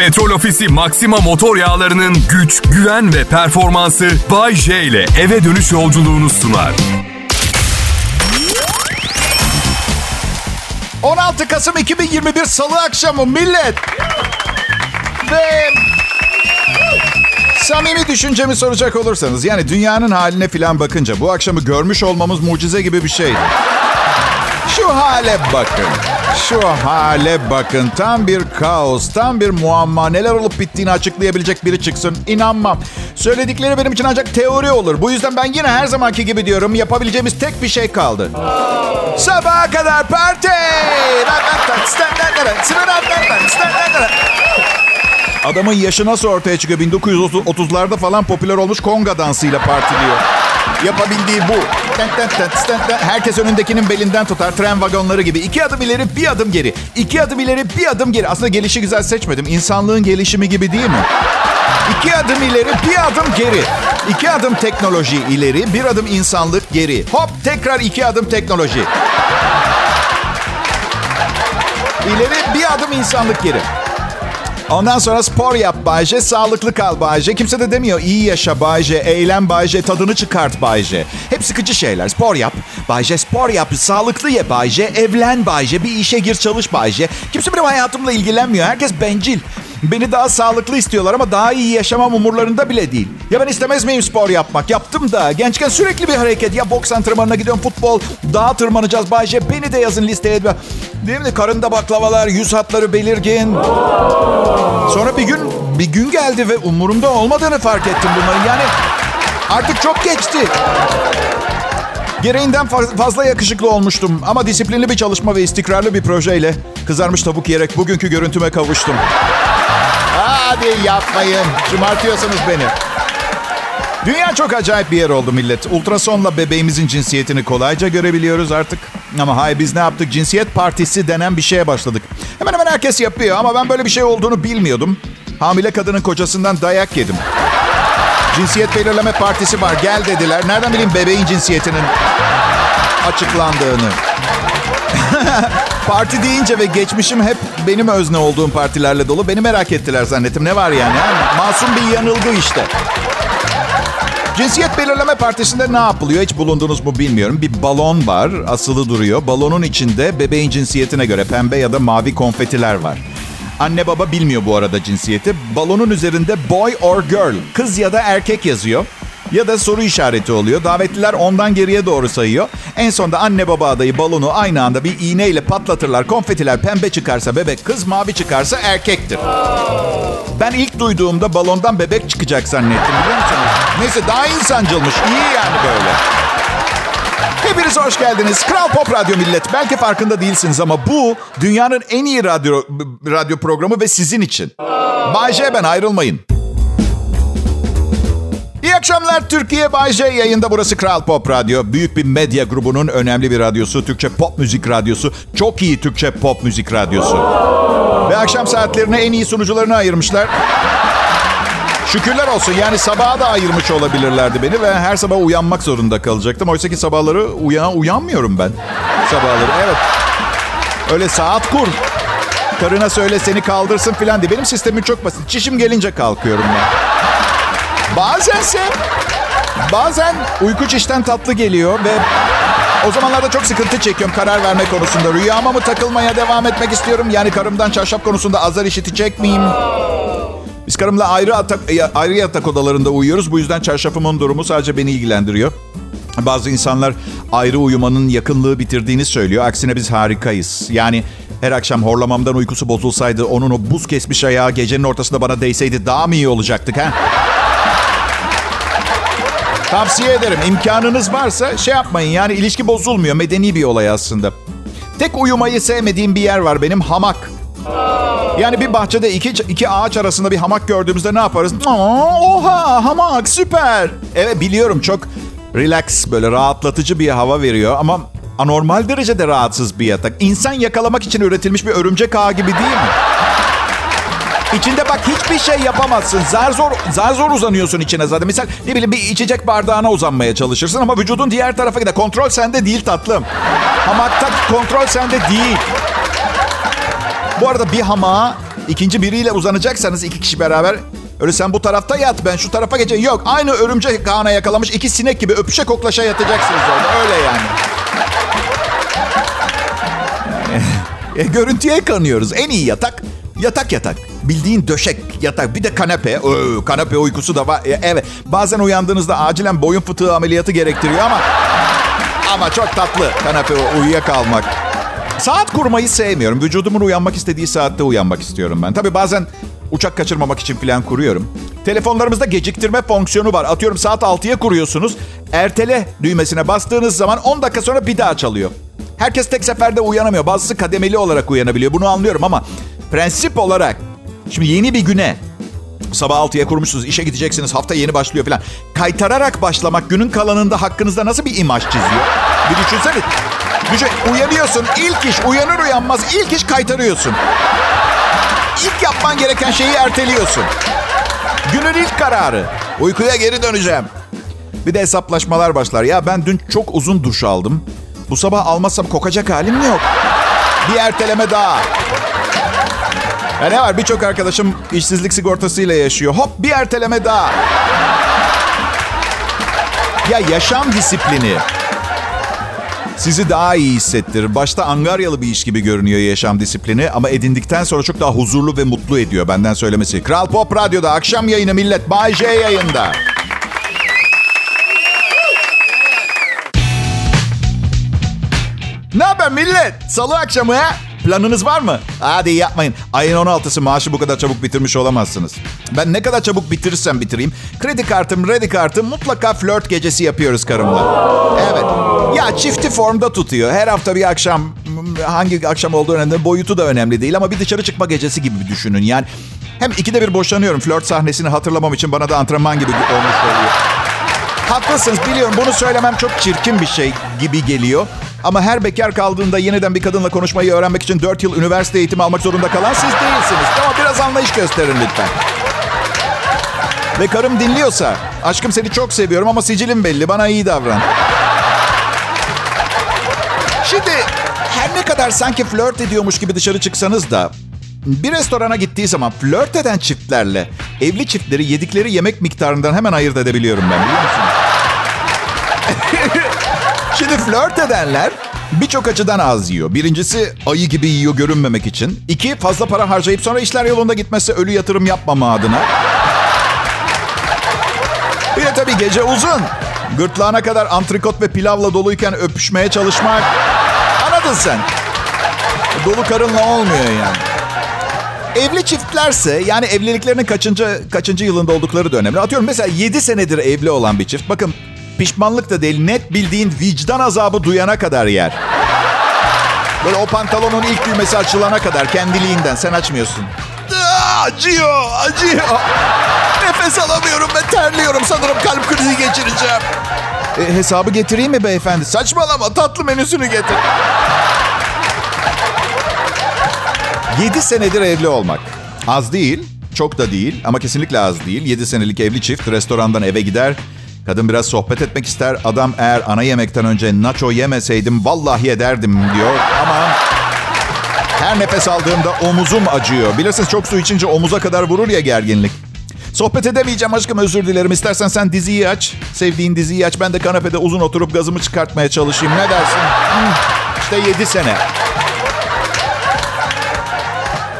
Petrol Ofisi Maxima motor yağlarının güç, güven ve performansı Bay J ile eve dönüş yolculuğunu sunar. 16 Kasım 2021 Salı akşamı millet. Ve samimi düşüncemi soracak olursanız, yani dünyanın haline filan bakınca bu akşamı görmüş olmamız mucize gibi bir şeydi. Şu hale bakın. Şu hale bakın. Tam bir kaos, tam bir muamma. Neler olup bittiğini açıklayabilecek biri çıksın. İnanmam. Söyledikleri benim için ancak teori olur. Bu yüzden ben yine her zamanki gibi diyorum. Yapabileceğimiz tek bir şey kaldı. Sabaha kadar parti! Adamın yaşı nasıl ortaya çıkıyor? 1930'larda falan popüler olmuş konga dansıyla partiliyor. Yapabildiği bu. Herkes önündekinin belinden tutar. Tren vagonları gibi. 2 adım ileri, 1 adım geri. 2 adım ileri, 1 adım geri. Aslında gelişi güzel seçmedim. İnsanlığın gelişimi gibi değil mi? 2 adım ileri, 1 adım geri. 2 adım teknoloji ileri, 1 adım insanlık geri. Hop, tekrar 2 adım teknoloji. İleri, 1 adım insanlık geri. Ondan sonra spor yap Bayce, sağlıklı kal Bayce. Kimse de demiyor iyi yaşa Bayce, eğlen Bayce, tadını çıkart Bayce. Hep sıkıcı şeyler. Spor yap Bayce, spor yap, sağlıklı ye Bayce, evlen Bayce, bir işe gir çalış Bayce. Kimse benim hayatımla ilgilenmiyor. Herkes bencil. Beni daha sağlıklı istiyorlar ama daha iyi yaşamam umurlarında bile değil. Ya ben istemez miyim spor yapmak? Yaptım da. Gençken sürekli bir hareket. Ya boks antrenmanına gidiyorum, futbol, dağa tırmanacağız Bayce. Beni de yazın listeye. Değil mi? Karında baklavalar, yüz hatları belirgin. Sonra bir gün geldi ve umurumda olmadığını fark ettim bunların. Yani artık çok geçti. Gereğinden fazla yakışıklı olmuştum. Ama disiplinli bir çalışma ve istikrarlı bir projeyle kızarmış tavuk yiyerek bugünkü görüntüme kavuştum. Hadi yapmayın. Şımartıyorsunuz beni. Dünya çok acayip bir yer oldu millet. Ultrasonla bebeğimizin cinsiyetini kolayca görebiliyoruz artık. Ama hay biz ne yaptık? Cinsiyet partisi denen bir şeye başladık. Hemen hemen herkes yapıyor ama ben böyle bir şey olduğunu bilmiyordum. Hamile kadının kocasından dayak yedim. Cinsiyet belirleme partisi var. Gel dediler. Nereden bileyim bebeğin cinsiyetinin açıklandığını. Parti deyince ve geçmişim hep benim özne olduğum partilerle dolu. Beni merak ettiler zannettim. Ne var yani? Masum bir yanılgı işte. Cinsiyet belirleme partisinde ne yapılıyor hiç bulundunuz mu bilmiyorum. Bir balon var, asılı duruyor. Balonun içinde bebeğin cinsiyetine göre pembe ya da mavi konfetiler var. Anne baba bilmiyor bu arada cinsiyeti. Balonun üzerinde boy or girl, kız ya da erkek yazıyor. Ya da soru işareti oluyor. Davetliler ondan geriye doğru sayıyor. En sonunda anne baba adayı balonu aynı anda bir iğneyle patlatırlar. Konfetiler pembe çıkarsa bebek kız, mavi çıkarsa erkektir. Ben ilk duyduğumda balondan bebek çıkacak zannettim biliyor musunuz? Neyse daha insancılmış. İyi yani böyle. Hepiniz hoş geldiniz. Kral Pop Radyo millet. Belki farkında değilsiniz ama bu dünyanın en iyi radyo programı ve sizin için. Bay J ben, ayrılmayın. İyi akşamlar Türkiye, Bay J yayında. Burası Kral Pop Radyo. Büyük bir medya grubunun önemli bir radyosu. Türkçe pop müzik radyosu. Çok iyi Türkçe pop müzik radyosu. Ve akşam saatlerine en iyi sunucularını ayırmışlar. Şükürler olsun. Yani sabaha da ayırmış olabilirlerdi beni ve her sabah uyanmak zorunda kalacaktım. Oysa ki sabahları uyanmıyorum ben. Sabahları evet. Öyle saat kur. Karına söyle seni kaldırsın filan diye. Benim sistemim çok basit. Çişim gelince kalkıyorum ben. Bazen uyku çişten tatlı geliyor ve o zamanlarda çok sıkıntı çekiyorum karar verme konusunda. Rüyama mı takılmaya devam etmek istiyorum? Yani karımdan çarşaf konusunda azar işitecek miyim? Biz karımla ayrı yatak odalarında uyuyoruz. Bu yüzden çarşafımın durumu sadece beni ilgilendiriyor. Bazı insanlar ayrı uyumanın yakınlığı bitirdiğini söylüyor. Aksine biz harikayız. Yani her akşam horlamamdan uykusu bozulsaydı, onun o buz kesmiş ayağı gecenin ortasında bana değseydi daha mı iyi olacaktık ha? Tavsiye ederim. İmkanınız varsa şey yapmayın. Yani ilişki bozulmuyor. Medeni bir olay aslında. Tek uyumayı sevmediğim bir yer var benim. Hamak. Yani bir bahçede iki ağaç arasında bir hamak gördüğümüzde ne yaparız? Oha hamak süper. Evet biliyorum çok relax böyle rahatlatıcı bir hava veriyor. Ama anormal derecede rahatsız bir yatak. İnsan yakalamak için üretilmiş bir örümcek ağı gibi değil mi? İçinde bak hiçbir şey yapamazsın. Zar zor uzanıyorsun içine zaten. Mesela ne bileyim bir içecek bardağına uzanmaya çalışırsın ama vücudun diğer tarafa gider. Kontrol sende değil tatlım. Hamakta kontrol sende değil. Bu arada bir hamağa İkinci biriyle uzanacaksanız iki kişi beraber, öyle sen bu tarafta yat ben şu tarafa geçeyim. Yok, aynı örümcek ağına yakalamış iki sinek gibi öpüşe koklaşa yatacaksınız orada. Öyle yani. Görüntüye kanıyoruz. En iyi yatak, yatak. Bildiğin döşek, yatak. Bir de kanepe. Kanepe uykusu da var. Evet. Bazen uyandığınızda acilen boyun fıtığı ameliyatı gerektiriyor ama... Ama çok tatlı kanepe uyuyakalmak. Saat kurmayı sevmiyorum. Vücudumun uyanmak istediği saatte uyanmak istiyorum ben. Tabii bazen uçak kaçırmamak için falan kuruyorum. Telefonlarımızda geciktirme fonksiyonu var. Atıyorum saat 6'ya kuruyorsunuz. Ertele düğmesine bastığınız zaman 10 dakika sonra bir daha çalıyor. Herkes tek seferde uyanamıyor. Bazısı kademeli olarak uyanabiliyor. Bunu anlıyorum ama prensip olarak... Şimdi yeni bir güne... Sabah 6'ya kurmuşsunuz, işe gideceksiniz, hafta yeni başlıyor falan. Kaytararak başlamak günün kalanında hakkınızda nasıl bir imaj çiziyor? Bir düşünsene. Uyanıyorsun, ilk iş, uyanır uyanmaz ilk iş kaytarıyorsun. İlk yapman gereken şeyi erteliyorsun. Günün ilk kararı. Uykuya geri döneceğim. Bir de hesaplaşmalar başlar. Ya ben dün çok uzun duş aldım. Bu sabah almazsam kokacak halim yok. Bir erteleme daha. Ya ne var, birçok arkadaşım işsizlik sigortasıyla yaşıyor. Hop, bir erteleme daha. Ya yaşam disiplini sizi daha iyi hissettirir. Başta angaryalı bir iş gibi görünüyor yaşam disiplini. Ama edindikten sonra çok daha huzurlu ve mutlu ediyor, benden söylemesi. Kral Pop Radyo'da akşam yayını millet. Bay J yayında. Ne haber millet? Salı akşamı ha? Planınız var mı? Hadi yapmayın. Ayın 16'sı, maaşı bu kadar çabuk bitirmiş olamazsınız. Ben ne kadar çabuk bitirirsem bitireyim. Kredi kartım mutlaka flört gecesi yapıyoruz karımla. Evet. Ya çifti formda tutuyor. Her hafta bir akşam, hangi akşam olduğu önemli değil. Boyutu da önemli değil ama bir dışarı çıkma gecesi gibi düşünün. Yani hem ikide bir boşanıyorum. Flört sahnesini hatırlamam için bana da antrenman gibi olmuş oluyor. Haklısınız, biliyorum bunu söylemem çok çirkin bir şey gibi geliyor. Ama her bekar kaldığında yeniden bir kadınla konuşmayı öğrenmek için 4 yıl üniversite eğitimi almak zorunda kalan siz değilsiniz. Ama biraz anlayış gösterin lütfen. Ve karım dinliyorsa, aşkım seni çok seviyorum ama sicilim belli, bana iyi davran. Şimdi her ne kadar sanki flört ediyormuş gibi dışarı çıksanız da, bir restorana gittiği zaman flört eden çiftlerle evli çiftleri yedikleri yemek miktarından hemen ayırt edebiliyorum ben, biliyor musunuz? Şimdi flört edenler birçok açıdan az yiyor. Birincisi ayı gibi yiyor görünmemek için. 2, fazla para harcayıp sonra işler yolunda gitmezse ölü yatırım yapmama adına. Bir de tabii gece uzun. Gırtlağına kadar antrikot ve pilavla doluyken öpüşmeye çalışmak. Anladın sen. Dolu karınla olmuyor yani. Evli çiftlerse, yani evliliklerinin kaçıncı yılında oldukları da önemli. Atıyorum mesela 7 senedir evli olan bir çift. Bakın, pişmanlık da değil, net bildiğin vicdan azabı duyana kadar yer. Böyle o pantalonun ilk düğmesi açılana kadar kendiliğinden, sen açmıyorsun. Acıyor. Nefes alamıyorum ve terliyorum, sanırım kalp krizi geçireceğim. Hesabı getireyim mi beyefendi? Saçmalama, tatlı menüsünü getir. 7 senedir evli olmak. Az değil, çok da değil ama kesinlikle az değil. 7 senelik evli çift restorandan eve gider. Kadın biraz sohbet etmek ister. Adam eğer ana yemekten önce nacho yemeseydim vallahi ederdim diyor. Ama her nefes aldığımda omuzum acıyor. Bilirsiniz çok su içince omuza kadar vurur ya gerginlik. Sohbet edemeyeceğim aşkım, özür dilerim. İstersen sen diziyi aç. Sevdiğin diziyi aç. Ben de kanepede uzun oturup gazımı çıkartmaya çalışayım. Ne dersin? İşte 7 sene.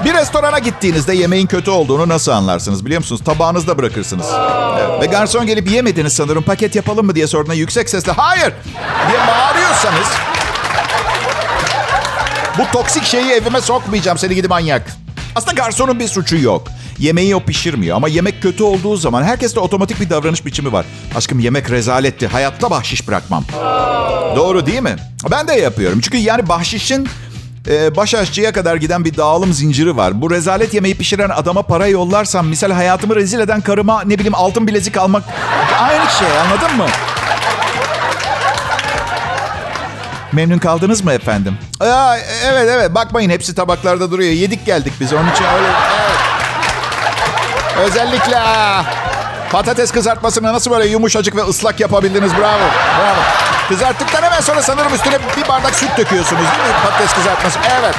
Bir restorana gittiğinizde yemeğin kötü olduğunu nasıl anlarsınız biliyor musunuz? Tabağınızda bırakırsınız. Evet. Ve garson gelip yemediniz sanırım, paket yapalım mı diye sorduğunda yüksek sesle hayır diye bağırıyorsanız, bu toksik şeyi evime sokmayacağım seni gidi manyak. Aslında garsonun bir suçu yok. Yemeği o pişirmiyor ama yemek kötü olduğu zaman herkeste otomatik bir davranış biçimi var. Aşkım yemek rezaletti, hayatta bahşiş bırakmam. Doğru değil mi? Ben de yapıyorum çünkü yani bahşişin... baş aşçıya kadar giden bir dağılım zinciri var. Bu rezalet yemeği pişiren adama para yollarsam... misal hayatımı rezil eden karıma ne bileyim altın bilezik almak... aynı şey, anladın mı? Memnun kaldınız mı efendim? Evet bakmayın hepsi tabaklarda duruyor. Yedik geldik biz onun için öyle... Evet. Özellikle patates kızartmasını nasıl böyle yumuşacık ve ıslak yapabildiniz, bravo. Kızarttıktan hemen sonra sanırım üstüne bir bardak süt döküyorsunuz değil mi? Patates kızartması. Evet.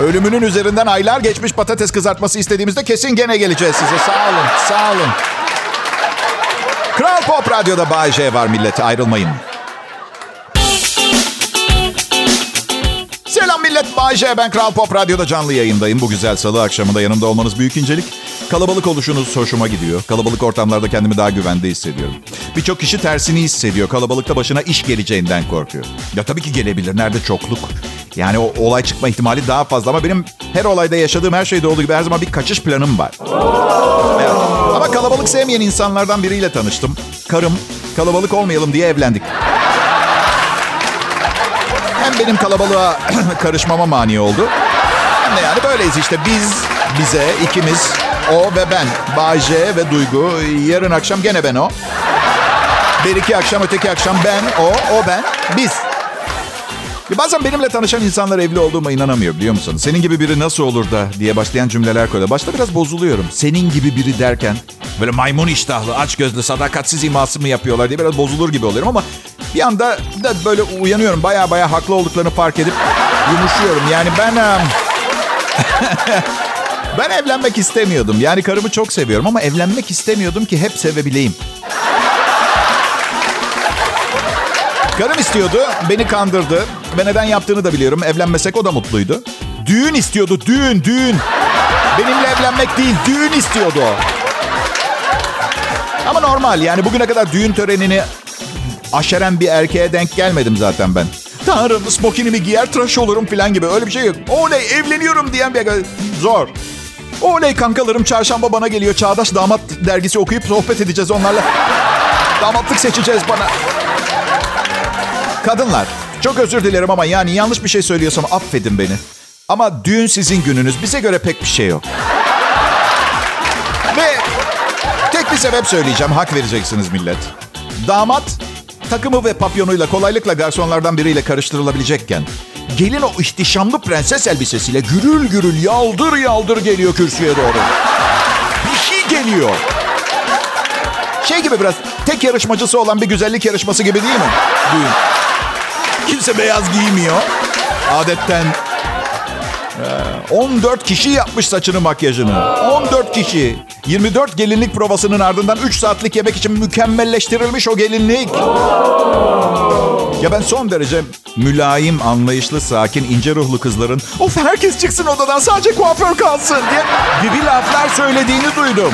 Ölümünün üzerinden aylar geçmiş patates kızartması istediğimizde kesin gene geleceğiz size. Sağ olun, sağ olun. Kral Pop Radyo'da Bay J var millet. Ayrılmayın. Selam millet. Bay J, ben Kral Pop Radyo'da canlı yayındayım. Bu güzel salı akşamında yanımda olmanız büyük incelik. Kalabalık oluşunuz hoşuma gidiyor. Kalabalık ortamlarda kendimi daha güvende hissediyorum. Birçok kişi tersini hissediyor. Kalabalıkta başına iş geleceğinden korkuyor. Ya tabii ki gelebilir. Nerede çokluk? Yani o olay çıkma ihtimali daha fazla. Ama benim her olayda yaşadığım her şeyde olduğu gibi her zaman bir kaçış planım var. Evet. Ama kalabalık sevmeyen insanlardan biriyle tanıştım. Karım, kalabalık olmayalım diye evlendik. Hem benim kalabalığa karışmama mani oldu. Hem de yani böyleyiz işte. Biz, bize, ikimiz, o ve ben. Bay J ve Duygu. Yarın akşam gene ben o. Bir iki akşam, öteki akşam ben, o ben, biz. Bazen benimle tanışan insanlar evli olduğuma inanamıyor biliyor musun? Senin gibi biri nasıl olur da diye başlayan cümleler koyuyor. Başta biraz bozuluyorum. Senin gibi biri derken böyle maymun iştahlı, açgözlü, sadakatsiz iması mı yapıyorlar diye biraz bozulur gibi oluyorum ama bir anda da böyle uyanıyorum. Baya baya haklı olduklarını fark edip yumuşuyorum. Yani ben evlenmek istemiyordum. Yani karımı çok seviyorum ama evlenmek istemiyordum ki hep sevebileyim. Karım istiyordu, beni kandırdı ve neden yaptığını da biliyorum. Evlenmesek o da mutluydu. Düğün istiyordu, düğün. Benimle evlenmek değil, düğün istiyordu o. Ama normal yani bugüne kadar düğün törenini aşeren bir erkeğe denk gelmedim zaten ben. Tanrım, smokinimi giyer, tıraş olurum falan gibi öyle bir şey yok. Oley, evleniyorum diyen bir erkek. Zor. Oley kankalarım, çarşamba bana geliyor. Çağdaş Damat dergisi okuyup sohbet edeceğiz onlarla. Damatlık seçeceğiz bana. Kadınlar, çok özür dilerim ama yani yanlış bir şey söylüyorsam affedin beni. Ama düğün sizin gününüz. Bize göre pek bir şey yok. Ve tek bir sebep söyleyeceğim. Hak vereceksiniz millet. Damat, takımı ve papyonuyla kolaylıkla garsonlardan biriyle karıştırılabilecekken, gelin o ihtişamlı prenses elbisesiyle gürül gürül, yaldır yaldır geliyor kürsüye doğru. Bir şey geliyor. Şey gibi biraz tek yarışmacısı olan bir güzellik yarışması gibi değil mi? Düğün. Kimse beyaz giymiyor. Adetten 14 kişi yapmış saçını, makyajını. 14 kişi. 24 gelinlik provasının ardından 3 saatlik yemek için mükemmelleştirilmiş o gelinlik. Ya ben son derece mülayim, anlayışlı, sakin, ince ruhlu kızların "Of, herkes çıksın odadan, sadece kuaför kalsın" diye gibi laflar söylediğini duydum.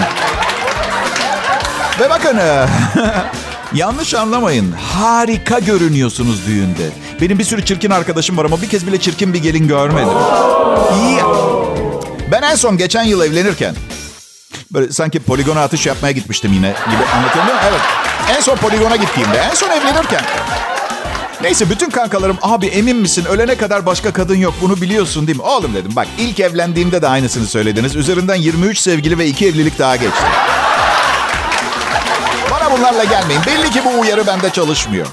Ve bakın... Yanlış anlamayın. Harika görünüyorsunuz düğünde. Benim bir sürü çirkin arkadaşım var ama bir kez bile çirkin bir gelin görmedim. Ben en son geçen yıl evlenirken böyle sanki poligona atış yapmaya gitmiştim yine gibi anlatıyorum değil mi? Evet. En son poligona gittiğimde, en son evlenirken. Neyse bütün kankalarım, abi emin misin, ölene kadar başka kadın yok, bunu biliyorsun değil mi? Oğlum dedim, bak ilk evlendiğimde de aynısını söylediniz. Üzerinden 23 sevgili ve 2 evlilik daha geçti. Bunlarla gelmeyin. Belli ki bu uyarı bende çalışmıyor.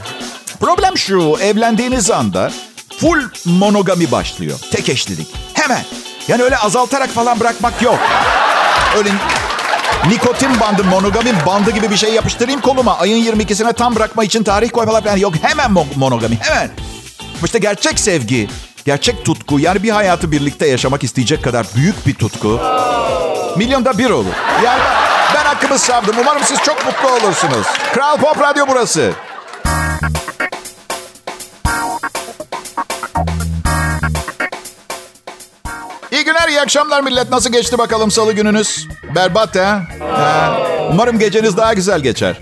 Problem şu, evlendiğiniz anda full monogami başlıyor. Tek eşlilik. Hemen. Yani öyle azaltarak falan bırakmak yok. Öyle nikotin bandı, monogami bandı gibi bir şey yapıştırayım koluma. Ayın 22'sine tam bırakma için tarih koymalar falan yok. Hemen monogami. Hemen. İşte gerçek sevgi, gerçek tutku. Yani bir hayatı birlikte yaşamak isteyecek kadar büyük bir tutku. Milyonda bir olur. Yani... Ben hakkımı savdım. Umarım siz çok mutlu olursunuz. Kral Pop Radyo burası. İyi günler, iyi akşamlar millet. Nasıl geçti bakalım salı gününüz? Berbat ha? Umarım geceniz daha güzel geçer.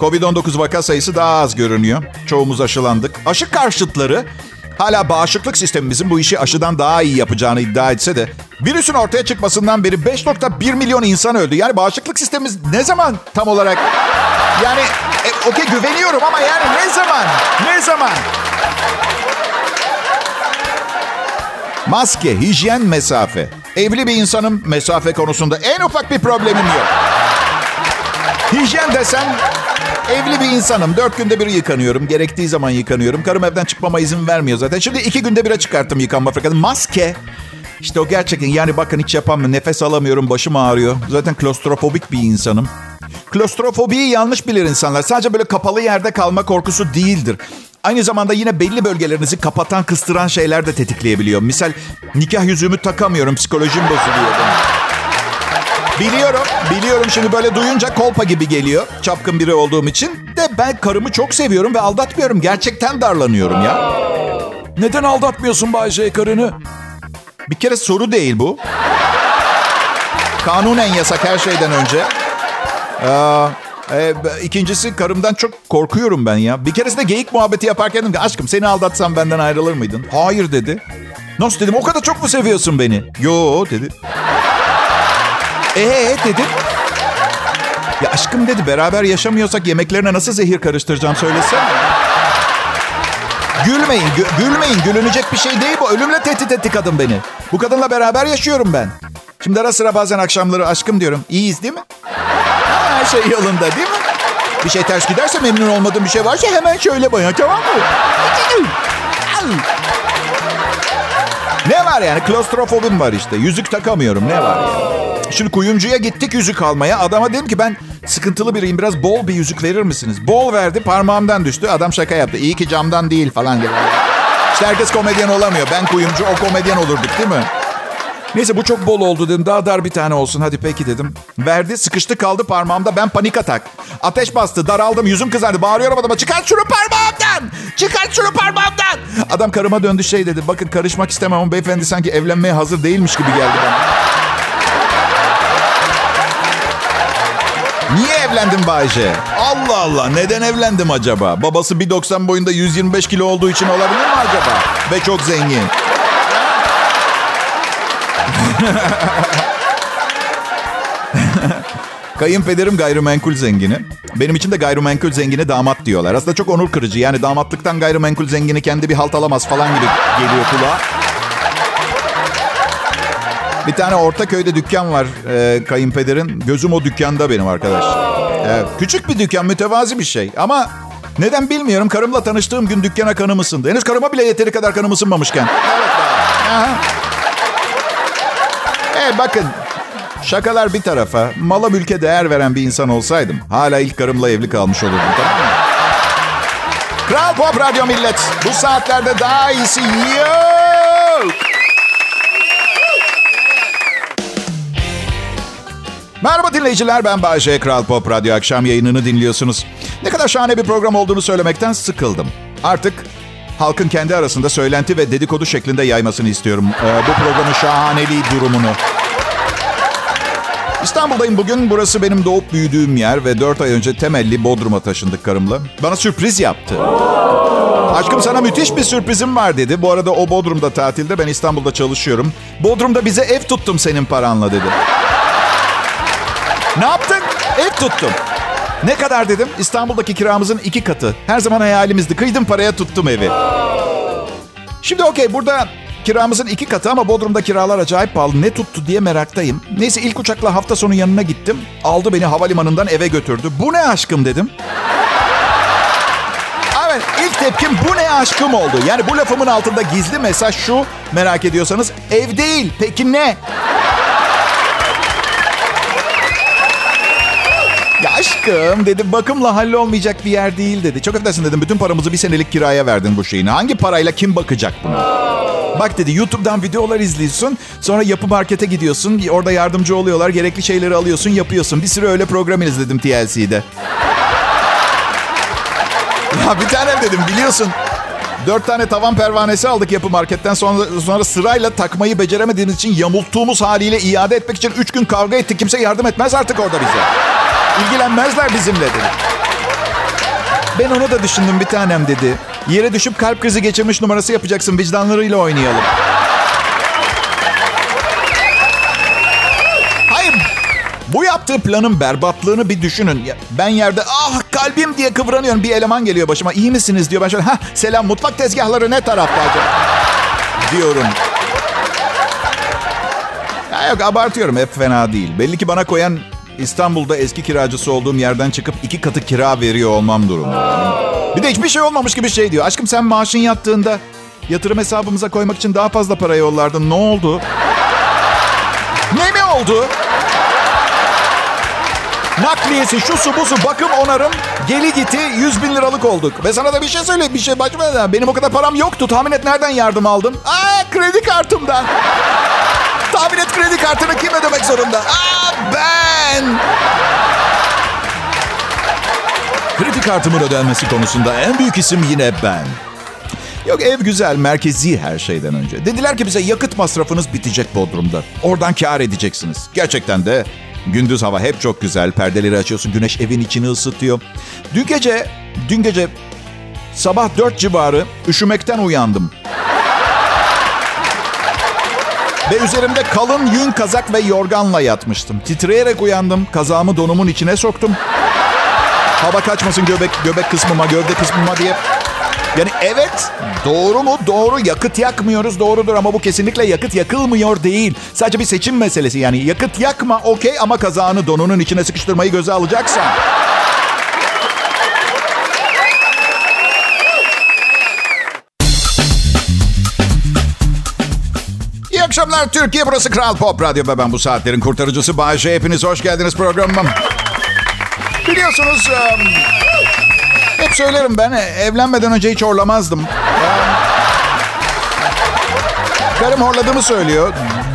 Covid-19 vaka sayısı daha az görünüyor. Çoğumuz aşılandık. Aşı karşıtları hala bağışıklık sistemimizin bu işi aşıdan daha iyi yapacağını iddia etse de virüsün ortaya çıkmasından beri 5.1 milyon insan öldü. Yani bağışıklık sistemimiz ne zaman tam olarak... Yani okey, güveniyorum ama yani ne zaman? Maske, hijyen, mesafe. Evli bir insanım, mesafe konusunda en ufak bir problemim yok. Hijyen desem... Evli bir insanım. 4 günde bir yıkanıyorum. Gerektiği zaman yıkanıyorum. Karım evden çıkmama izin vermiyor zaten. Şimdi 2 günde 1'e çıkarttım yıkanma frekansını. Maske. İşte o gerçekten. Yani bakın hiç yapamıyorum. Nefes alamıyorum. Başım ağrıyor. Zaten klostrofobik bir insanım. Klostrofobiyi yanlış bilir insanlar. Sadece böyle kapalı yerde kalma korkusu değildir. Aynı zamanda yine belli bölgelerinizi kapatan, kıstıran şeyler de tetikleyebiliyor. Misal nikah yüzüğümü takamıyorum, psikolojim bozuluyor. Biliyorum şimdi böyle duyunca kolpa gibi geliyor. Çapkın biri olduğum için de ben karımı çok seviyorum ve aldatmıyorum. Gerçekten darlanıyorum ya. Neden aldatmıyorsun Bayce karını? Bir kere soru değil bu. Kanunen yasak her şeyden önce. İkincisi karımdan çok korkuyorum ben ya. Bir keresinde geyik muhabbeti yaparken dedim ki aşkım seni aldatsam benden ayrılır mıydın? Hayır dedi. Nasıl dedim, o kadar çok mu seviyorsun beni? Yo dedi. Dedim. Ya aşkım dedi, beraber yaşamıyorsak yemeklerine nasıl zehir karıştıracağım söylesene. Gülmeyin, gülünecek bir şey değil bu. Ölümle tehdit etti kadın beni. Bu kadınla beraber yaşıyorum ben. Şimdi ara sıra bazen akşamları aşkım diyorum. İyiyiz değil mi? Her şey yolunda değil mi? Bir şey ters giderse, memnun olmadığım bir şey varsa hemen şöyle bana, tamam mı? Ne var yani? Klostrofobim var işte. Yüzük takamıyorum, ne var yani? Şimdi kuyumcuya gittik yüzük almaya. Adama dedim ki ben sıkıntılı biriyim, biraz bol bir yüzük verir misiniz? Bol verdi, parmağımdan düştü. Adam şaka yaptı. İyi ki camdan değil falan gibi. İşte herkes komedyen olamıyor. Ben kuyumcu, o komedyen olurduk değil mi? Neyse bu çok bol oldu dedim. Daha dar bir tane olsun. Hadi peki dedim. Verdi, sıkıştı kaldı parmağımda. Ben panik atak. Ateş bastı, daraldım, yüzüm kızardı. Bağırıyorum adama, çıkar şunu parmağımdan! Çıkar şunu parmağımdan! Adam karıma döndü şey dedi. Bakın karışmak istemem ama beyefendi sanki evlenmeye hazır değilmiş gibi geldi bana. Niye evlendim Bayce? Allah Allah, neden evlendim acaba? Babası 1.90 boyunda 125 kilo olduğu için olabilir mi acaba? Ve çok zengin. Kayınpederim gayrimenkul zengini. Benim için de gayrimenkul zengini damat diyorlar. Aslında çok onur kırıcı. Yani damatlıktan gayrimenkul zengini kendi bir halt alamaz falan gibi geliyor kulağa. Bir tane Ortaköy'de dükkan var kayınpederin. Gözüm o dükkanda benim arkadaş. Küçük bir dükkan, mütevazi bir şey. Ama neden bilmiyorum, karımla tanıştığım gün dükkana kanım ısındı. Henüz karıma bile yeteri kadar kanım ısınmamışken. Bakın, şakalar bir tarafa. Mala mülke değer veren bir insan olsaydım hala ilk karımla evli kalmış olurdum. Tamam mı? Kral Pop Radyo millet. Bu saatlerde daha iyisi yok. Merhaba dinleyiciler, ben Bayce. Kral Pop Radyo akşam yayınını dinliyorsunuz. Ne kadar şahane bir program olduğunu söylemekten sıkıldım. Artık halkın kendi arasında söylenti ve dedikodu şeklinde yaymasını istiyorum. Bu programın şahaneliği durumunu. İstanbul'dayım bugün. Burası benim doğup büyüdüğüm yer ve 4 ay önce temelli Bodrum'a taşındık karımla. Bana sürpriz yaptı. Aşkım sana müthiş bir sürprizim var dedi. Bu arada o Bodrum'da tatilde, ben İstanbul'da çalışıyorum. Bodrum'da bize ev tuttum senin paranla dedi. Ne yaptın? Ev tuttum. Ne kadar dedim? İstanbul'daki kiramızın 2 katı. Her zaman hayalimizdi. Kıydım paraya, tuttum evi. Şimdi okey, burada kiramızın 2 katı ama Bodrum'da kiralar acayip pahalı. Ne tuttu diye meraktayım. Neyse ilk uçakla hafta sonu yanına gittim. Aldı beni havalimanından eve götürdü. Bu ne aşkım dedim. Evet, ilk tepkim bu ne aşkım oldu. Yani bu lafımın altında gizli mesaj şu. Merak ediyorsanız ev değil. Peki ne? Ya aşkım dedi, bakımla hallolmayacak bir yer değil dedi. Çok affedersin dedim, bütün paramızı 1 senelik kiraya verdin bu şeyine. Hangi parayla kim bakacak buna? Bak dedi, YouTube'dan videolar izliyorsun. Sonra yapı markete gidiyorsun. Orada yardımcı oluyorlar. Gerekli şeyleri alıyorsun, yapıyorsun. Bir sürü öyle program izledim TLC'de. Ya bir tane dedim, biliyorsun. 4 tane tavan pervanesi aldık yapı marketten. Sonra sırayla takmayı beceremediğimiz için yamulttuğumuz haliyle iade etmek için 3 gün kavga ettik. Kimse yardım etmez artık orada bize. İlgilenmezler bizimle dedi. Ben onu da düşündüm bir tanem dedi. Yere düşüp kalp krizi geçirmiş numarası yapacaksın. Vicdanlarıyla oynayalım. Hayır. Bu yaptığı planın berbatlığını bir düşünün. Ben yerde kalbim diye kıvranıyorum. Bir eleman geliyor başıma. İyi misiniz diyor. Ben şöyle selam, mutfak tezgahları ne tarafta acaba? diyorum. Ya yok, abartıyorum. Hep fena değil. Belli ki bana koyan... İstanbul'da eski kiracısı olduğum yerden çıkıp 2 katı kira veriyor olmam durumu. Bir de hiçbir şey olmamış gibi şey diyor. Aşkım sen maaşın yattığında yatırım hesabımıza koymak için daha fazla para yollardın. Ne oldu? Ne mi oldu? Nakliyesi, şusu busu, bakım, onarım, geli giti 100.000 liralık olduk. Ve sana da bir şey söyleyeyim. Bir şey başıma, benim o kadar param yoktu. Tahmin et nereden yardım aldım? Kredi kartımdan. Tahmin et kredi kartını kim ödemek zorunda? Ben. Kredi kartımın ödenmesi konusunda en büyük isim yine ben. Yok, ev güzel, merkezi her şeyden önce. Dediler ki bize yakıt masrafınız bitecek Bodrum'da. Oradan kâr edeceksiniz. Gerçekten de gündüz hava hep çok güzel. Perdeleri açıyorsun, güneş evin içini ısıtıyor. Dün gece sabah 4 civarı üşümekten uyandım. Ve üzerimde kalın yün kazak ve yorganla yatmıştım. Titreyerek uyandım, kazağımı donumun içine soktum. Hava kaçmasın göbek kısmıma, gövde kısmıma diye. Yani evet, doğru mu? Doğru. Yakıt yakmıyoruz, doğrudur, ama bu kesinlikle yakıt yakılmıyor değil. Sadece bir seçim meselesi. Yani yakıt yakma okey, ama kazağını donunun içine sıkıştırmayı göze alacaksan. İyi akşamlar Türkiye, burası Kral Pop Radyo ve ben bu saatlerin kurtarıcısı Bayece. Hepiniz hoş geldiniz programıma. Biliyorsunuz... Hep söylerim, ben evlenmeden önce hiç horlamazdım. Karım horladığımı söylüyor.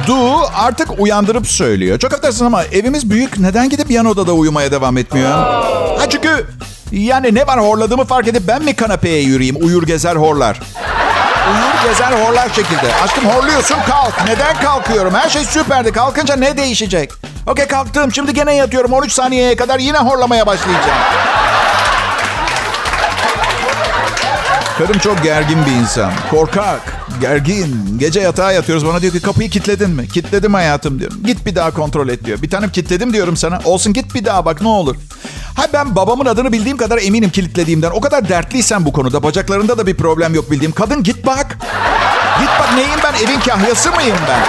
Du artık uyandırıp söylüyor. Çok affedersin ama evimiz büyük. Neden gidip yan odada uyumaya devam etmiyor? Ha, çünkü yani ne var, horladığımı fark edip ben mi kanapeye yürüyeyim? Uyur gezer horlar. Uyur gezer horlar şekilde. Aşkım horluyorsun, kalk. Neden kalkıyorum? Her şey süperdi. Kalkınca ne değişecek? Okey, kalktım. Şimdi gene yatıyorum. 13 saniyeye kadar yine horlamaya başlayacağım. Karım çok gergin bir insan. Korkak, gergin. Gece yatağa yatıyoruz. Bana diyor ki kapıyı kilitledin mi? Kilitledim hayatım diyorum. Git bir daha kontrol et diyor. Bir tanem kilitledim diyorum sana. Olsun, git bir daha bak ne olur. Hay, ben babamın adını bildiğim kadar eminim kilitlediğimden. O kadar dertliysen bu konuda. Bacaklarında da bir problem yok bildiğim. Kadın git bak. Git bak, neyim ben? Evin kahyası mıyım ben?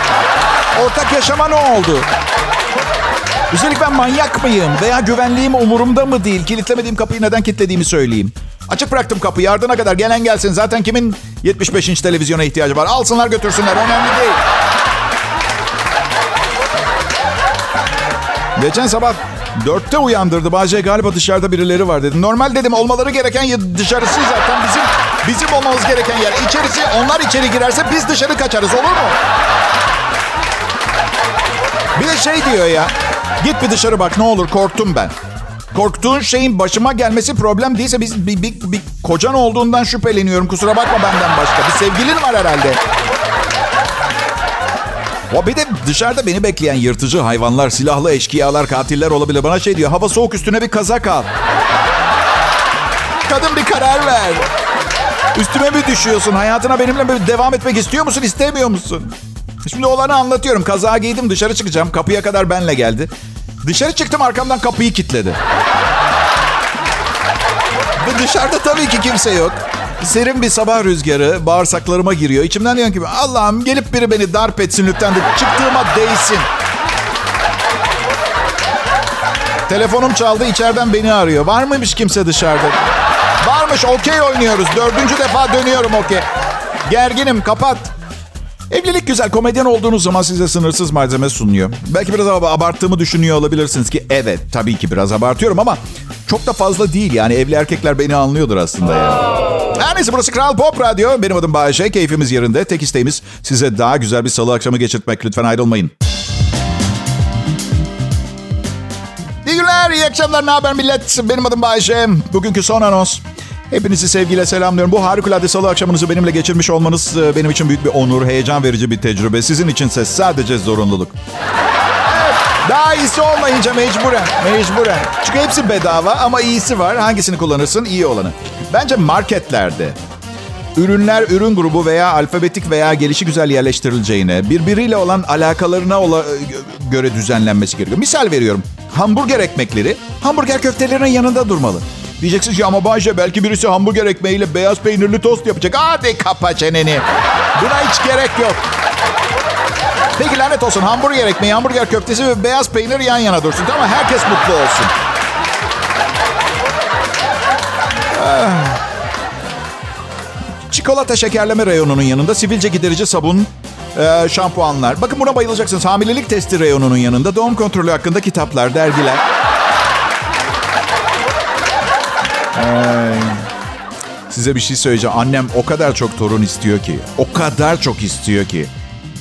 Ortak yaşama ne oldu? Üstelik ben manyak mıyım? Veya güvenliğim umurumda mı değil? Kilitlemediğim kapıyı neden kilitlediğimi söyleyeyim. Açık bıraktım kapıyı ardına kadar. Gelen gelsin. Zaten kimin 75 inç televizyona ihtiyacı var? Alsınlar götürsünler. Önemli değil. Geçen sabah 4'te uyandırdı. Bahçeye galiba dışarıda birileri var dedim. Normal dedim. Olmaları gereken dışarısı zaten bizim olmamız gereken yer. İçerisi, onlar içeri girerse biz dışarı kaçarız. Olur mu? Bir de şey diyor ya. Git bir dışarı bak ne olur, korktum ben. Korktuğun şeyin başıma gelmesi problem değilse biz bir kocan olduğundan şüpheleniyorum. Kusura bakma benden başka. Bir sevgilin var herhalde. O bir de dışarıda beni bekleyen yırtıcı hayvanlar, silahlı eşkıyalar, katiller olabilir. Bana şey diyor, hava soğuk, üstüne bir kazak al. Kadın bir karar ver. Üstüme mi düşüyorsun? Hayatına benimle böyle devam etmek istiyor musun, istemiyor musun? Şimdi olanı anlatıyorum. Kazağı giydim, dışarı çıkacağım. Kapıya kadar benle geldi. Dışarı çıktım, arkamdan kapıyı kilitledi. Ve dışarıda tabii ki kimse yok. Serin bir sabah rüzgarı bağırsaklarıma giriyor. İçimden diyorum ki Allah'ım gelip biri beni darp etsin lütfen de çıktığıma değsin. Telefonum çaldı, içeriden beni arıyor. Var mıymış kimse dışarıda? Varmış, okey oynuyoruz. 4. defa dönüyorum okey. Gerginim, kapat. Evlilik güzel. Komedyen olduğunuz zaman size sınırsız malzeme sunuyor. Belki biraz abarttığımı düşünüyor olabilirsiniz ki evet, tabii ki biraz abartıyorum ama çok da fazla değil. Yani evli erkekler beni anlıyordur aslında yani. Her neyse, burası Kral Pop Radyo. Benim adım Bayece. Keyfimiz yerinde. Tek isteğimiz size daha güzel bir salı akşamı geçirtmek. Lütfen ayrılmayın. İyi günler, iyi akşamlar. Ne haber millet? Benim adım Bayece. Bugünkü son anons. Hepinizi sevgiyle selamlıyorum. Bu harikulade salı akşamınızı benimle geçirmiş olmanız benim için büyük bir onur, heyecan verici bir tecrübe. Sizin içinse sadece zorunluluk. Evet, daha iyisi olmayınca mecburen. Çünkü hepsi bedava ama iyisi var. Hangisini kullanırsın? İyi olanı. Bence marketlerde ürünler, ürün grubu veya alfabetik veya gelişigüzel yerleştirileceğine, birbiriyle olan alakalarına göre düzenlenmesi gerekiyor. Misal veriyorum. Hamburger ekmekleri, hamburger köftelerinin yanında durmalı. Diyeceksiniz ki ama Bayece belki birisi hamburger ekmeğiyle beyaz peynirli tost yapacak. Hadi kapa çeneni. Buna hiç gerek yok. Peki lanet olsun, hamburger ekmeği, hamburger köftesi ve beyaz peynir yan yana dursun. Tamam, herkes mutlu olsun. Çikolata şekerleme reyonunun yanında sivilce giderici sabun, şampuanlar. Bakın buna bayılacaksınız. Hamilelik testi reyonunun yanında doğum kontrolü hakkında kitaplar, dergiler. Size bir şey söyleyeceğim. Annem o kadar çok torun istiyor ki. O kadar çok istiyor ki.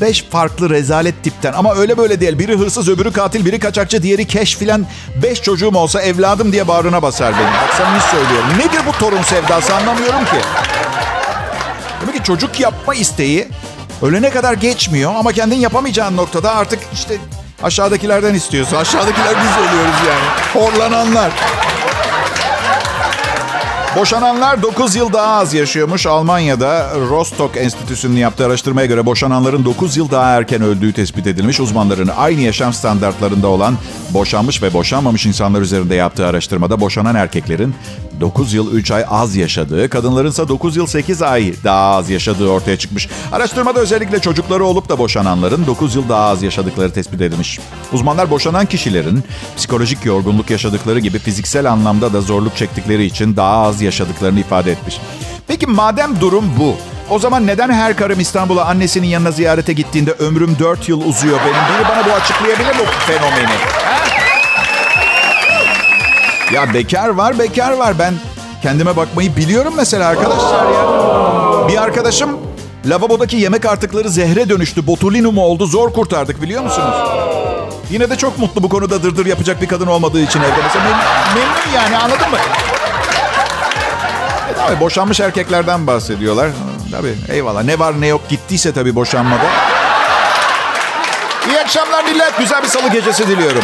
5 farklı rezalet tipten ama öyle böyle değil. Biri hırsız, öbürü katil, biri kaçakçı, diğeri keş filan. 5 çocuğum olsa evladım diye bağrına basar benim. Bak sana ne söylüyorum. Nedir bu torun sevdası anlamıyorum ki. Demek ki çocuk yapma isteği ölene kadar geçmiyor ama kendin yapamayacağın noktada artık işte aşağıdakilerden istiyorsun. Aşağıdakiler biz oluyoruz yani. Horlananlar. Boşananlar 9 yıl daha az yaşıyormuş. Almanya'da Rostock Enstitüsü'nün yaptığı araştırmaya göre boşananların 9 yıl daha erken öldüğü tespit edilmiş. Uzmanların aynı yaşam standartlarında olan boşanmış ve boşanmamış insanlar üzerinde yaptığı araştırmada boşanan erkeklerin 9 yıl 3 ay az yaşadığı, kadınlarınsa 9 yıl 8 ay daha az yaşadığı ortaya çıkmış. Araştırmada özellikle çocukları olup da boşananların 9 yıl daha az yaşadıkları tespit edilmiş. Uzmanlar boşanan kişilerin psikolojik yorgunluk yaşadıkları gibi fiziksel anlamda da zorluk çektikleri için daha az yaşadıklarını ifade etmiş. Peki madem durum bu, o zaman neden her karım İstanbul'a annesinin yanına ziyarete gittiğinde ömrüm 4 yıl uzuyor benim? Biri bana bu açıklayabilir mi bu fenomeni? Ya bekar var. Ben kendime bakmayı biliyorum mesela arkadaşlar ya. Bir arkadaşım lavabodaki yemek artıkları zehre dönüştü. Botulinum oldu. Zor kurtardık biliyor musunuz? Yine de çok mutlu bu konuda dırdır yapacak bir kadın olmadığı için evde. Mesela memnun yani anladın mı? Tabii boşanmış erkeklerden bahsediyorlar. Tabii eyvallah. Ne var ne yok gittiyse tabii boşanmada. İyi akşamlar millet. Güzel bir salı gecesi diliyorum.